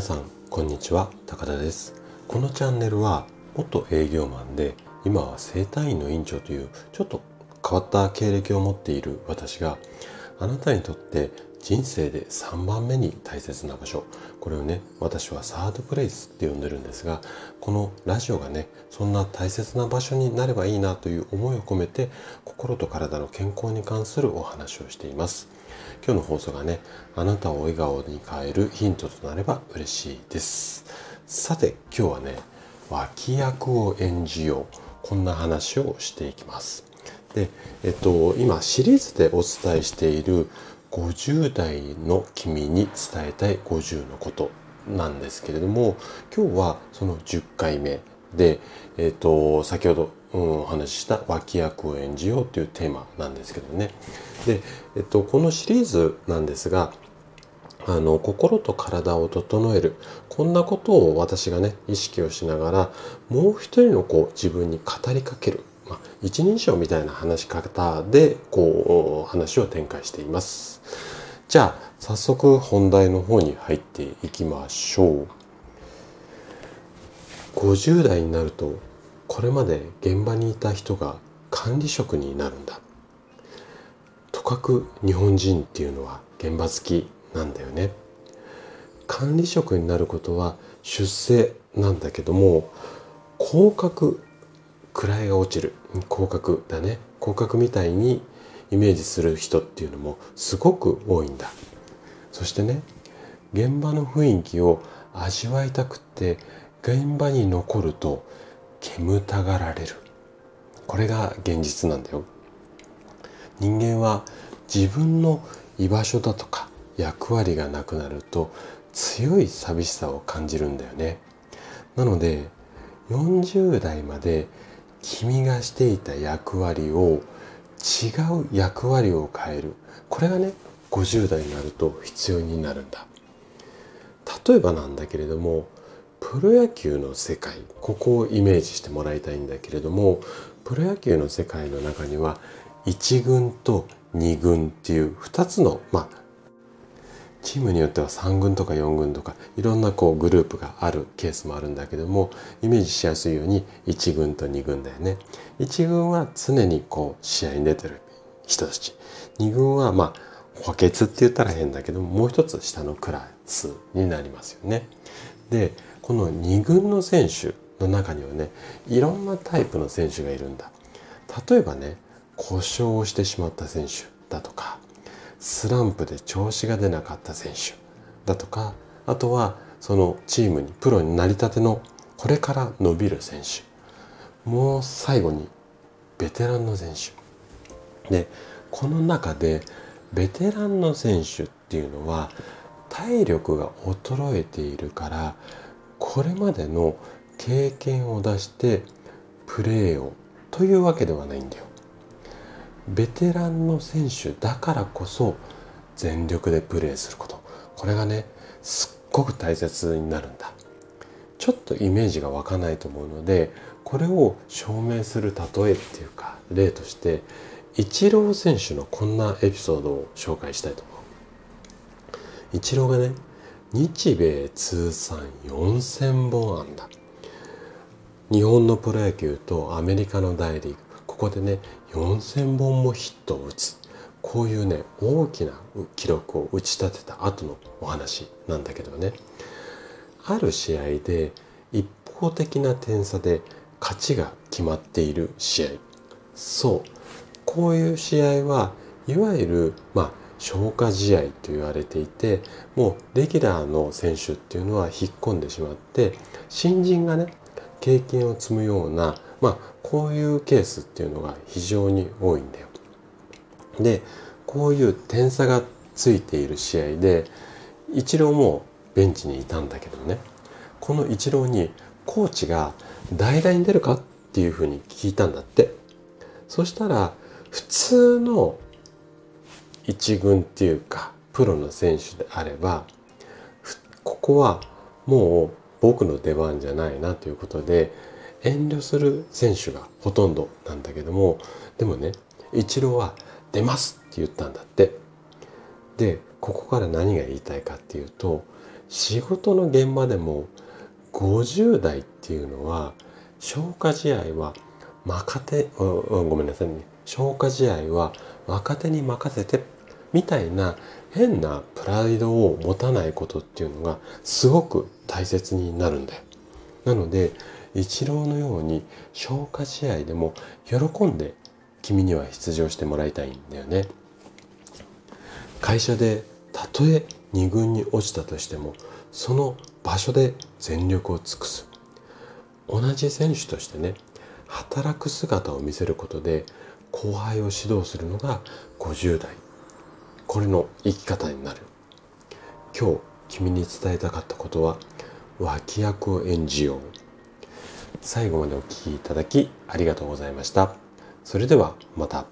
皆さんこんにちは、高田です。このチャンネルは元営業マンで今は整体院の院長というちょっと変わった経歴を持っている私が、あなたにとって人生で3番目に大切な場所、これをね、私はサードプレイスって呼んでるんですが、このラジオがね、そんな大切な場所になればいいなという思いを込めて、心と体の健康に関するお話をしています。今日の放送がね、あなたを笑顔に変えるヒントとなれば嬉しいです。さて今日はね、脇役を演じよう、こんな話をしていきます。で、今シリーズでお伝えしている50代の君に伝えたい50のことなんですけれども、今日はその10回目で、先ほどお話しした脇役を演じようというテーマなんですけどね。で、このシリーズなんですが、心と体を整える、こんなことを私がね、意識をしながらもう一人の自分に語りかける、一人称みたいな話し方で話を展開しています。じゃあ早速本題の方に入っていきましょう。50代になると、これまで現場にいた人が管理職になるんだ。とかく日本人っていうのは現場好きなんだよね。管理職になることは出世なんだけども、降格、位が落ちる、降格だね。降格みたいにイメージする人っていうのもすごく多いんだ。そしてね、現場の雰囲気を味わいたくって現場に残ると煙たがられる。これが現実なんだよ。人間は自分の居場所だとか役割がなくなると強い寂しさを感じるんだよね。なので40代まで君がしていた役割を違う役割を変える、これがね、50代になると必要になるんだ。例えばなんだけれども、プロ野球の世界、ここをイメージしてもらいたいんだけれども、プロ野球の世界の中には1軍と2軍っていう2つの、チームによっては3軍とか4軍とかいろんなグループがあるケースもあるんだけども、イメージしやすいように1軍と2軍だよね。1軍は常に試合に出てる人たち、2軍は補欠って言ったら変だけども、もう一つ下のクラスになりますよね。で、この2軍の選手の中にはね、いろんなタイプの選手がいるんだ。例えばね、故障をしてしまった選手だとか、スランプで調子が出なかった選手だとか、あとはそのチームにプロになりたてのこれから伸びる選手、もう最後にベテランの選手で、この中でベテランの選手っていうのは体力が衰えているから、これまでの経験を出してプレーをというわけではないんだよ。ベテランの選手だからこそ全力でプレーすること、これがね、すっごく大切になるんだ。ちょっとイメージが湧かないと思うので、これを証明する例えっていうか例として、イチロー選手のこんなエピソードを紹介したいと思う。イチローがね、日米通算4000本安打、日本のプロ野球とアメリカの大リーグ、ここでね、4000本もヒットを打つ、こういうね、大きな記録を打ち立てた後のお話なんだけどね、ある試合で一方的な点差で勝ちが決まっている試合、そう、こういう試合はいわゆる、消化試合と言われていて、もうレギュラーの選手っていうのは引っ込んでしまって、新人がね、経験を積むような、こういうケースっていうのが非常に多いんだよ。で、こういう点差がついている試合で、イチローもベンチにいたんだけどね、このイチローにコーチが代打に出るかっていうふうに聞いたんだって。そしたら普通の一軍っていうかプロの選手であれば、ここはもう僕の出番じゃないなということで遠慮する選手がほとんどなんだけども、でもね、イチローは出ますって言ったんだって。で、ここから何が言いたいかっていうと、仕事の現場でも50代っていうのは消化試合は若手、消化試合は若手に任せてみたいな変なプライドを持たないことっていうのがすごく大切になるんだよ。なのでイチローのように消化試合でも喜んで君には出場してもらいたいんだよね。会社でたとえ2軍に落ちたとしてもその場所で全力を尽くす。同じ選手としてね、働く姿を見せることで後輩を指導するのが50代。これの生き方になる。今日君に伝えたかったことは脇役を演じよう。最後までお聞きいただきありがとうございました。それではまた。